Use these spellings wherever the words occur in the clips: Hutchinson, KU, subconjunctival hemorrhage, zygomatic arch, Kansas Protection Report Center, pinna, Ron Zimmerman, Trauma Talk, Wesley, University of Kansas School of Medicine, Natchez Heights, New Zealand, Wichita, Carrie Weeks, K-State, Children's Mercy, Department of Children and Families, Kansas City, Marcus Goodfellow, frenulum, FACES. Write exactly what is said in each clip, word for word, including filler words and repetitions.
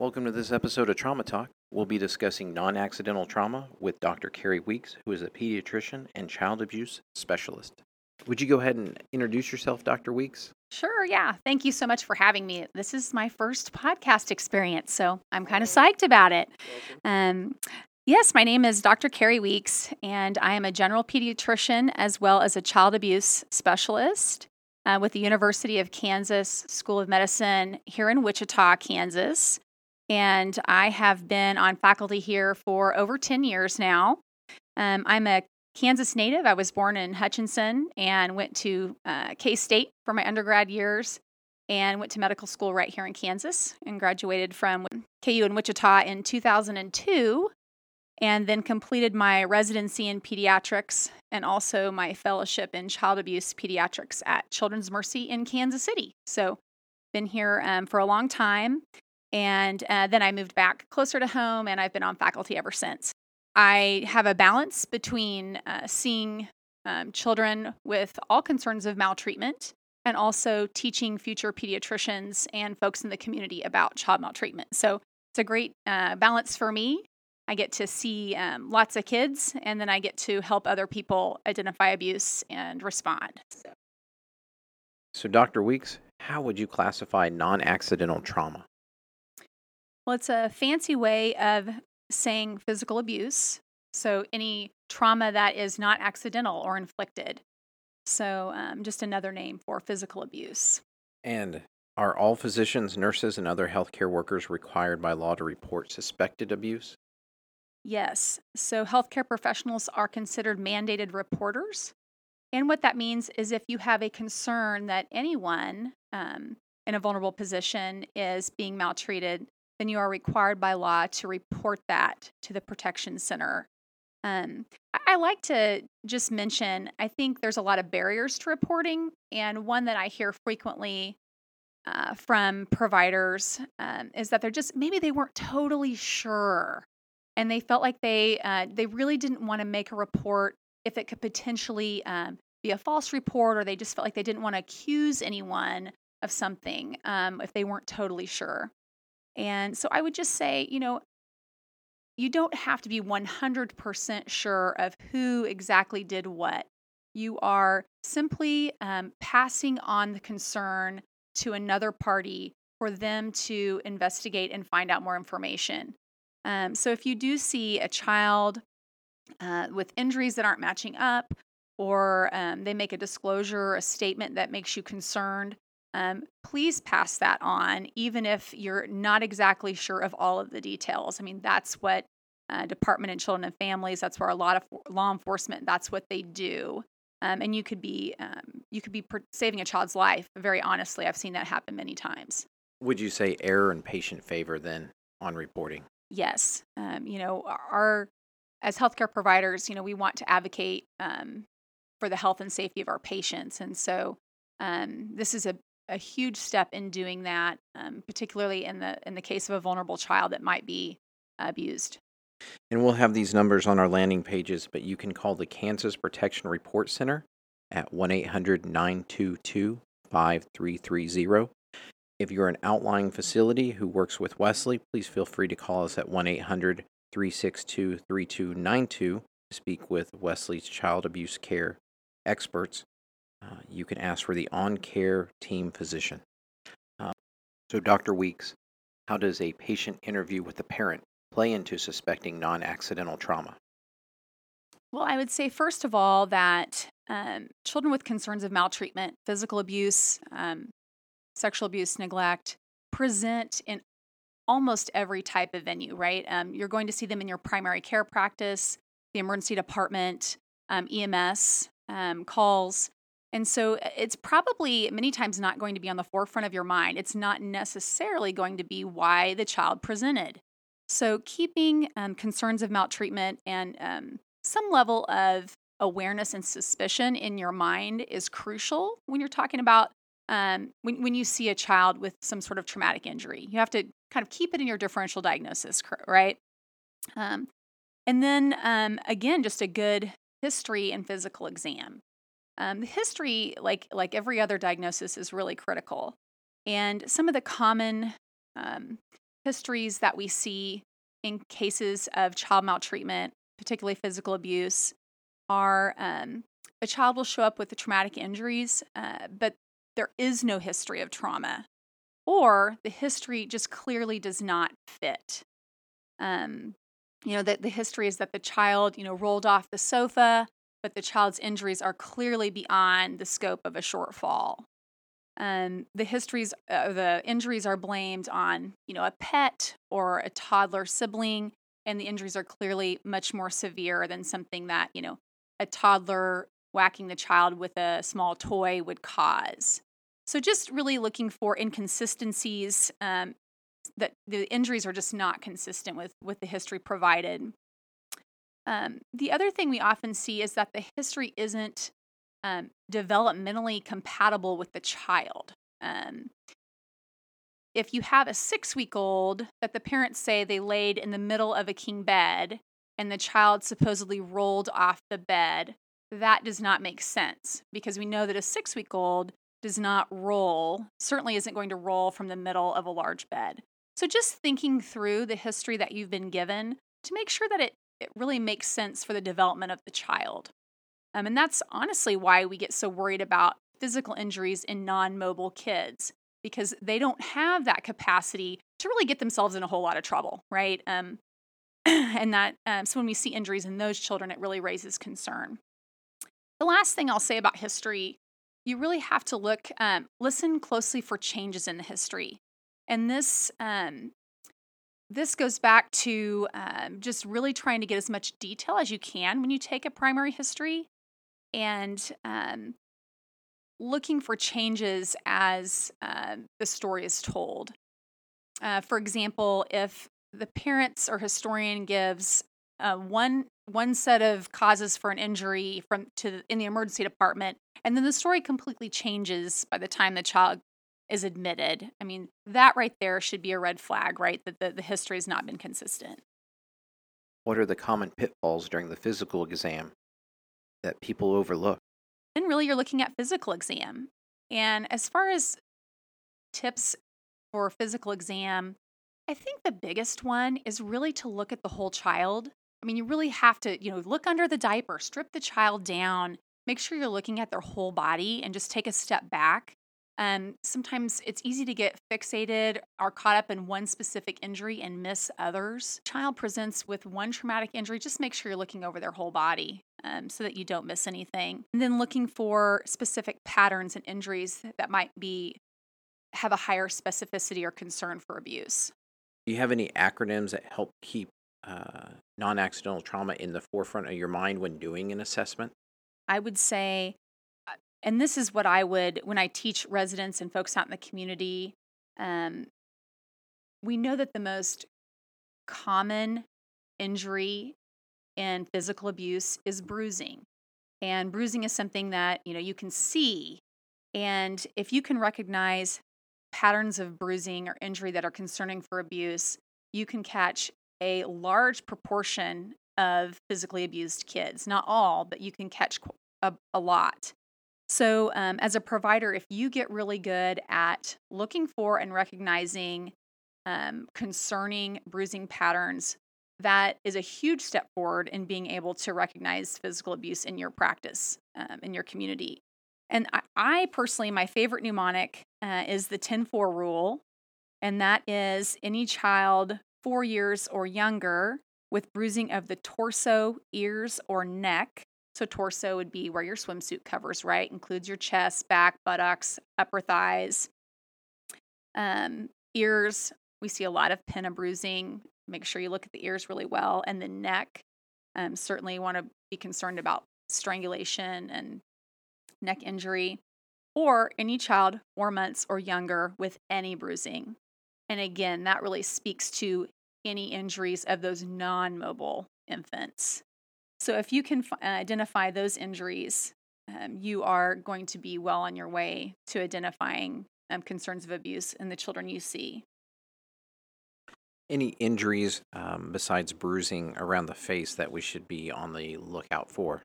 Welcome to this episode of Trauma Talk. We'll be discussing non-accidental trauma with Doctor Carrie Weeks, who is a pediatrician and child abuse specialist. Would you go ahead and introduce yourself, Doctor Weeks? Sure, yeah. Thank you so much for having me. This is my first podcast experience, so I'm kind of psyched about it. Um, yes, my name is Doctor Carrie Weeks, and I am a general pediatrician as well as a child abuse specialist uh, with the University of Kansas School of Medicine here in Wichita, Kansas. And I have been on faculty here for over ten years now. Um, I'm a Kansas native. I was born in Hutchinson and went to uh, K-State for my undergrad years and went to medical school right here in Kansas and graduated from K U in Wichita in two thousand two and then completed my residency in pediatrics and also my fellowship in child abuse pediatrics at Children's Mercy in Kansas City. So been here um, for a long time. And uh, then I moved back closer to home, and I've been on faculty ever since. I have a balance between uh, seeing um, children with all concerns of maltreatment and also teaching future pediatricians and folks in the community about child maltreatment. So it's a great uh, balance for me. I get to see um, lots of kids, and then I get to help other people identify abuse and respond. So, so Doctor Weeks, how would you classify non-accidental trauma? Well, it's a fancy way of saying physical abuse, so any trauma that is not accidental or inflicted. So um, just another name for physical abuse. And are all physicians, nurses, and other healthcare workers required by law to report suspected abuse? Yes. So healthcare professionals are considered mandated reporters. And what that means is if you have a concern that anyone um, in a vulnerable position is being maltreated, then you are required by law to report that to the Protection Center. Um, I like to just mention, I think there's a lot of barriers to reporting, and one that I hear frequently uh, from providers um, is that they're just, maybe they weren't totally sure, and they felt like they uh, they really didn't want to make a report if it could potentially um, be a false report, or they just felt like they didn't want to accuse anyone of something um, if they weren't totally sure. And so I would just say, you know, you don't have to be one hundred percent sure of who exactly did what. You are simply um, passing on the concern to another party for them to investigate and find out more information. Um, so if you do see a child uh, with injuries that aren't matching up, or um, they make a disclosure, a statement that makes you concerned, Um, please pass that on, even if you're not exactly sure of all of the details. I mean, that's what uh, Department of Children and Families, that's where a lot of law enforcement, that's what they do. Um, and you could be um, you could be per- saving a child's life. Very honestly, I've seen that happen many times. Would you say error in patient favor then on reporting? Yes. Um, you know, our as healthcare providers, you know, we want to advocate um, for the health and safety of our patients, and so um, this is a a huge step in doing that, um, particularly in the in the case of a vulnerable child that might be abused. And we'll have these numbers on our landing pages, but you can call the Kansas Protection Report Center at one eight hundred nine two two five three three zero. If you're an outlying facility who works with Wesley, please feel free to call us at one eight hundred three six two three two nine two to speak with Wesley's child abuse care experts. Uh, you can ask for the on-care team physician. Uh, so, Doctor Weeks, how does a patient interview with a parent play into suspecting non-accidental trauma? Well, I would say, first of all, that um, children with concerns of maltreatment, physical abuse, um, sexual abuse, neglect, present in almost every type of venue, right? Um, you're going to see them in your primary care practice, the emergency department, um, E M S, um, calls. And so it's probably many times not going to be on the forefront of your mind. It's not necessarily going to be why the child presented. So keeping um, concerns of maltreatment and um, some level of awareness and suspicion in your mind is crucial when you're talking about um, when, when you see a child with some sort of traumatic injury. You have to kind of keep it in your differential diagnosis, right? Um, and then, um, again, just a good history and physical exam. Um, the history, like like every other diagnosis, is really critical. And some of the common um, histories that we see in cases of child maltreatment, particularly physical abuse, are um, a child will show up with the traumatic injuries, uh, but there is no history of trauma, or the history just clearly does not fit. Um, you know, that the history is that the child, you know, rolled off the sofa, but the child's injuries are clearly beyond the scope of a shortfall. Um, the histories, uh, the injuries are blamed on, you know, a pet or a toddler sibling, and the injuries are clearly much more severe than something that, you know, a toddler whacking the child with a small toy would cause. So just really looking for inconsistencies, um, that the injuries are just not consistent with, with the history provided. Um, the other thing we often see is that the history isn't um, developmentally compatible with the child. Um, if you have a six-week-old that the parents say they laid in the middle of a king bed and the child supposedly rolled off the bed, that does not make sense, because we know that a six-week-old does not roll, certainly isn't going to roll from the middle of a large bed. So just thinking through the history that you've been given to make sure that it It really makes sense for the development of the child. Um, and that's honestly why we get so worried about physical injuries in non-mobile kids, because they don't have that capacity to really get themselves in a whole lot of trouble, right? Um, and that um, so when we see injuries in those children, it really raises concern. The last thing I'll say about history, you really have to look, um, listen closely for changes in the history. And this... Um, This goes back to um, just really trying to get as much detail as you can when you take a primary history, and um, looking for changes as uh, the story is told. Uh, for example, if the parents or historian gives uh, one one set of causes for an injury from to in the emergency department, and then the story completely changes by the time the child is admitted. I mean, that right there should be a red flag, right? That the, the history has not been consistent. What are the common pitfalls during the physical exam that people overlook? And really, you're looking at physical exam. And as far as tips for physical exam, I think the biggest one is really to look at the whole child. I mean, you really have to, you know, look under the diaper, strip the child down, make sure you're looking at their whole body, and just take a step back. Um, sometimes it's easy to get fixated or caught up in one specific injury and miss others. Child presents with one traumatic injury, just make sure you're looking over their whole body um, so that you don't miss anything. And then looking for specific patterns and injuries that might be have a higher specificity or concern for abuse. Do you have any acronyms that help keep uh, non-accidental trauma in the forefront of your mind when doing an assessment? I would say... And this is what I would, when I teach residents and folks out in the community, um, we know that the most common injury in physical abuse is bruising. And bruising is something that, you know, you can see. And if you can recognize patterns of bruising or injury that are concerning for abuse, you can catch a large proportion of physically abused kids. Not all, but you can catch a, a lot. So um, as a provider, if you get really good at looking for and recognizing um, concerning bruising patterns, that is a huge step forward in being able to recognize physical abuse in your practice, um, in your community. And I, I personally, my favorite mnemonic uh, is the ten four rule, and that is any child four years or younger with bruising of the torso, ears, or neck. So torso would be where your swimsuit covers, right? Includes your chest, back, buttocks, upper thighs. Um, ears, we see a lot of pinna bruising. Make sure you look at the ears really well. And the neck, um, certainly you want to be concerned about strangulation and neck injury. Or any child four months or younger with any bruising. And again, that really speaks to any injuries of those non-mobile infants. So if you can f- identify those injuries, um, you are going to be well on your way to identifying um, concerns of abuse in the children you see. Any injuries um, besides bruising around the face that we should be on the lookout for?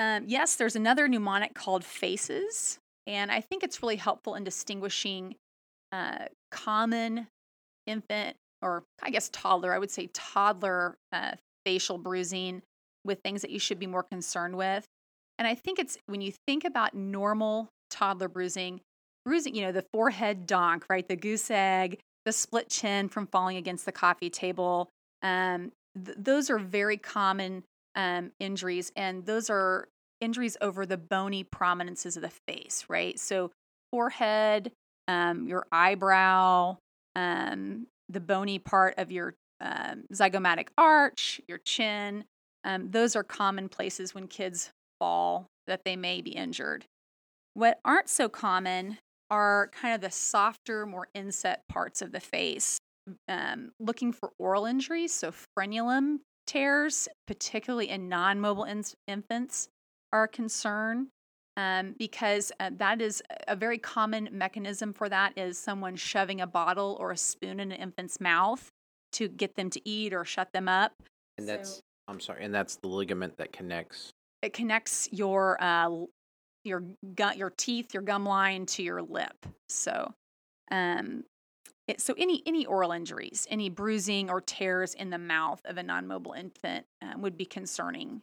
Um, yes, there's another mnemonic called FACES, and I think it's really helpful in distinguishing uh, common infant or I guess toddler, I would say toddler uh, facial bruising with things that you should be more concerned with. And I think it's when you think about normal toddler bruising, bruising, you know, the forehead donk, right? The goose egg, the split chin from falling against the coffee table. Um, th- those are very common um, injuries, and those are injuries over the bony prominences of the face, right? So forehead, um, your eyebrow, um, the bony part of your um, zygomatic arch, your chin. Um, those are common places when kids fall that they may be injured. What aren't so common are kind of the softer, more inset parts of the face. Um, looking for oral injuries, so frenulum tears, particularly in non-mobile in- infants, are a concern um, because uh, that is a very common mechanism for that is someone shoving a bottle or a spoon in an infant's mouth to get them to eat or shut them up. And so, that's, I'm sorry, and that's the ligament that connects. It connects your uh, your gut, your teeth, your gum line to your lip. So, um, it, so any any oral injuries, any bruising or tears in the mouth of a non-mobile infant um, would be concerning.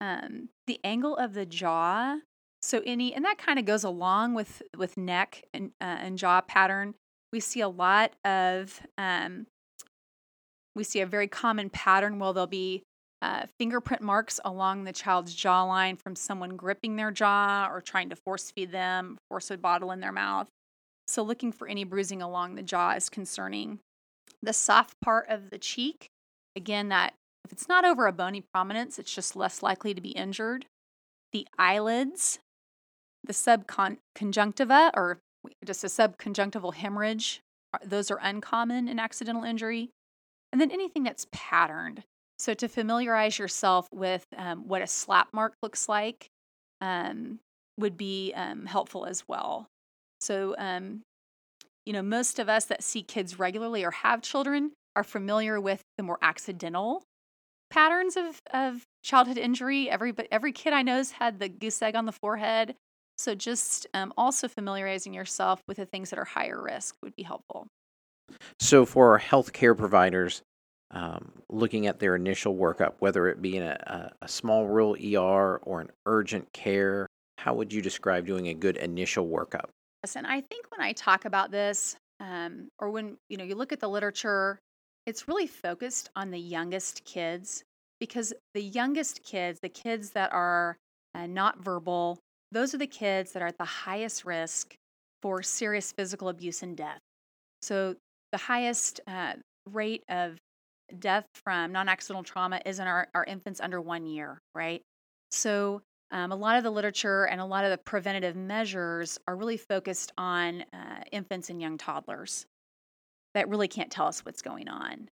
Um, the angle of the jaw, so any, and that kind of goes along with with neck and uh, and jaw pattern. We see a lot of, um, we see a very common pattern where there'll be uh, fingerprint marks along the child's jawline from someone gripping their jaw or trying to force feed them, force a bottle in their mouth. So looking for any bruising along the jaw is concerning. The soft part of the cheek, again, that if it's not over a bony prominence, it's just less likely to be injured. The eyelids, the subconjunctiva, or just a subconjunctival hemorrhage, those are uncommon in accidental injury. And then anything that's patterned. So to familiarize yourself with um, what a slap mark looks like um, would be um, helpful as well. So, um, you know, most of us that see kids regularly or have children are familiar with the more accidental patterns of, of childhood injury. Every every kid I know's had the goose egg on the forehead. So just um, also familiarizing yourself with the things that are higher risk would be helpful. So for our healthcare providers, um, looking at their initial workup, whether it be in a, a small rural E R or an urgent care, how would you describe doing a good initial workup? Yes, and I think when I talk about this, um, or when you know you look at the literature, it's really focused on the youngest kids because the youngest kids, the kids that are uh, not verbal, those are the kids that are at the highest risk for serious physical abuse and death. So the highest uh, rate of death from non-accidental trauma is in our, our infants under one year, right? So um, a lot of the literature and a lot of the preventative measures are really focused on uh, infants and young toddlers that really can't tell us what's going on.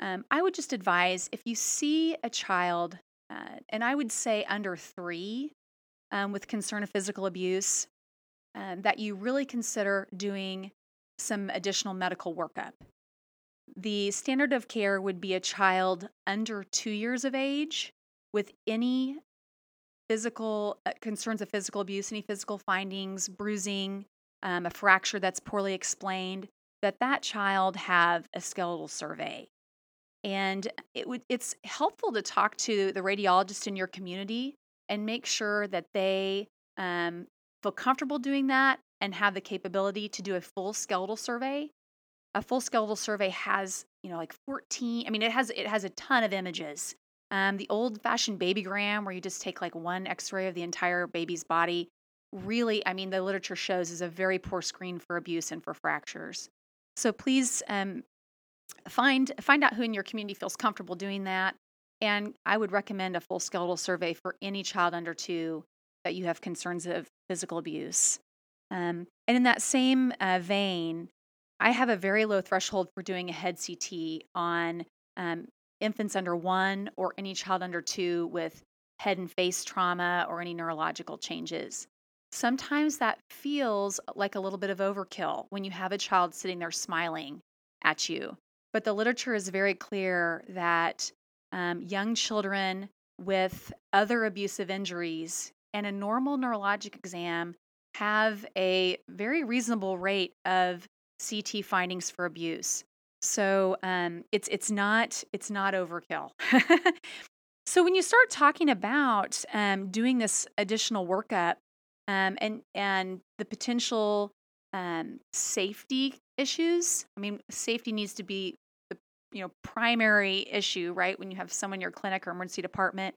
Um, I would just advise if you see a child, uh, and I would say under three, um, with concern of physical abuse, um, that you really consider doing some additional medical workup. The standard of care would be a child under two years of age with any physical uh, concerns of physical abuse, any physical findings, bruising, um, a fracture that's poorly explained, that that child have a skeletal survey. And it would it's helpful to talk to the radiologist in your community and make sure that they um, feel comfortable doing that and have the capability to do a full skeletal survey. A full skeletal survey has, you know, like fourteen, I mean, it has it has a ton of images. Um, the old-fashioned babygram where you just take like one x-ray of the entire baby's body, really, I mean, the literature shows is a very poor screen for abuse and for fractures. So please um, find find out who in your community feels comfortable doing that. And I would recommend a full skeletal survey for any child under two that you have concerns of physical abuse. Um, and in that same uh, vein, I have a very low threshold for doing a head C T on um, infants under one or any child under two with head and face trauma or any neurological changes. Sometimes that feels like a little bit of overkill when you have a child sitting there smiling at you. But the literature is very clear that um, young children with other abusive injuries and a normal neurologic exam have a very reasonable rate of C T findings for abuse. So um, it's it's not it's not overkill. So when you start talking about um, doing this additional workup um, and and the potential um, safety issues, I mean, safety needs to be the you know primary issue, right? When you have someone in your clinic or emergency department,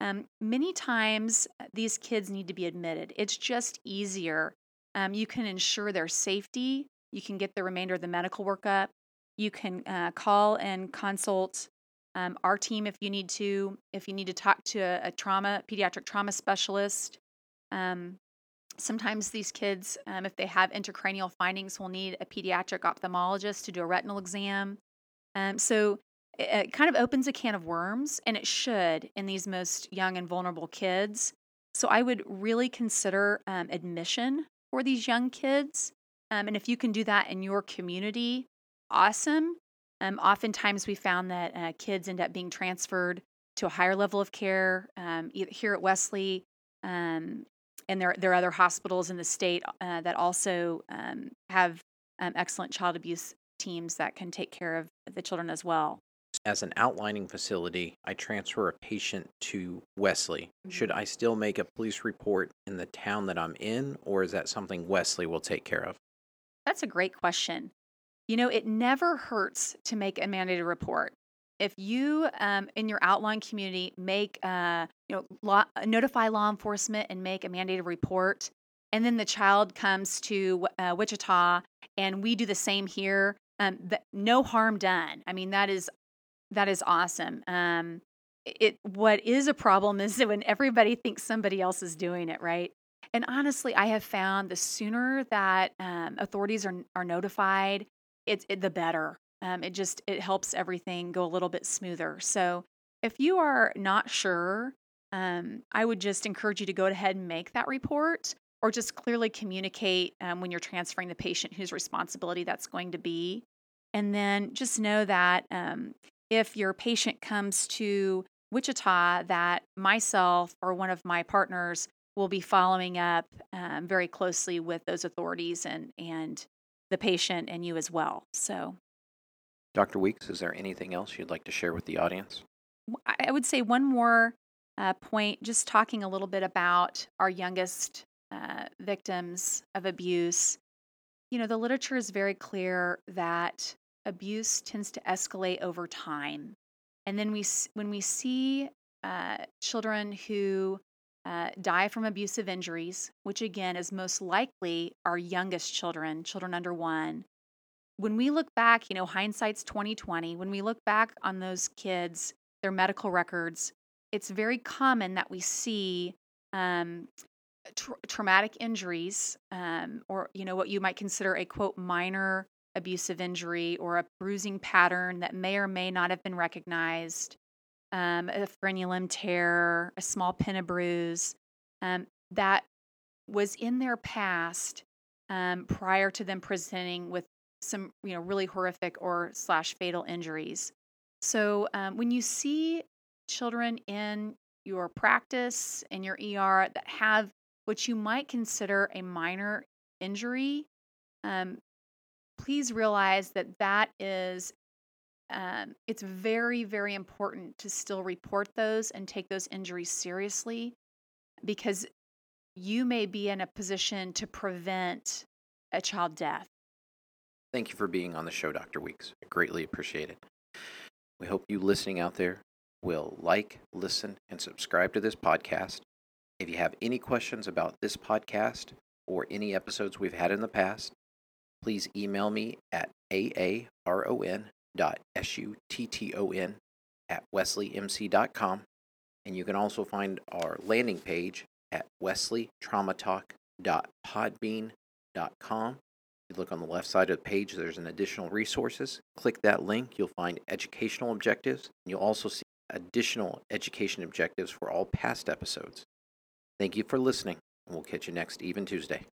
um, many times these kids need to be admitted. It's just easier. Um, you can ensure their safety. You can get the remainder of the medical workup. You can uh, call and consult um, our team if you need to, if you need to talk to a, a trauma, pediatric trauma specialist. Um, sometimes these kids, um, if they have intracranial findings, will need a pediatric ophthalmologist to do a retinal exam. Um, so it, it kind of opens a can of worms, and it should in these most young and vulnerable kids. So I would really consider um, admission for these young kids. Um, and if you can do that in your community, awesome. Um, oftentimes we found that uh, kids end up being transferred to a higher level of care um, here at Wesley, um, and there, there are other hospitals in the state uh, that also um, have um, excellent child abuse teams that can take care of the children as well. As an outlining facility, I transfer a patient to Wesley. Mm-hmm. Should I still make a police report in the town that I'm in, or is that something Wesley will take care of? That's a great question. You know, it never hurts to make a mandated report. If you, um, in your outlying community, make, uh, you know, law, notify law enforcement and make a mandated report, and then the child comes to uh, Wichita, and we do the same here. Um, th- no harm done. I mean, that is that is awesome. Um, it what is a problem is when everybody thinks somebody else is doing it, right? And honestly, I have found the sooner that um, authorities are are notified, It's it, the better. Um, it just, it helps everything go a little bit smoother. So if you are not sure, um, I would just encourage you to go ahead and make that report, or just clearly communicate um, when you're transferring the patient whose responsibility that's going to be. And then just know that um, if your patient comes to Wichita, that myself or one of my partners will be following up um, very closely with those authorities and, and, the patient and you as well. So, Doctor Weeks, is there anything else you'd like to share with the audience? I would say one more uh, point, just talking a little bit about our youngest uh, victims of abuse. You know, the literature is very clear that abuse tends to escalate over time. And then we, when we see uh, children who Uh, die from abusive injuries, which again is most likely our youngest children, children under one. When we look back, you know, hindsight's twenty twenty, when we look back on those kids, their medical records, it's very common that we see um, tra- traumatic injuries um, or, you know, what you might consider a, quote, minor abusive injury or a bruising pattern that may or may not have been recognized. Um, a frenulum tear, a small pinna bruise, um, that was in their past um, prior to them presenting with some, you know, really horrific or slash fatal injuries. So um, when you see children in your practice, in your E R, that have what you might consider a minor injury, um, please realize that that is Um, it's very, very important to still report those and take those injuries seriously, because you may be in a position to prevent a child death. Thank you for being on the show, Doctor Weeks. I greatly appreciate it. We hope you listening out there will like, listen, and subscribe to this podcast. If you have any questions about this podcast or any episodes we've had in the past, please email me at aaron dot S-U-T-T-O-N at wesley m c dot com, and you can also find our landing page at wesley trauma talk dot podbean dot com. If you look on the left side of the page, there's an additional resources. Click that link. You'll find educational objectives, and you'll also see additional education objectives for all past episodes. Thank you for listening, and we'll catch you next Even Tuesday.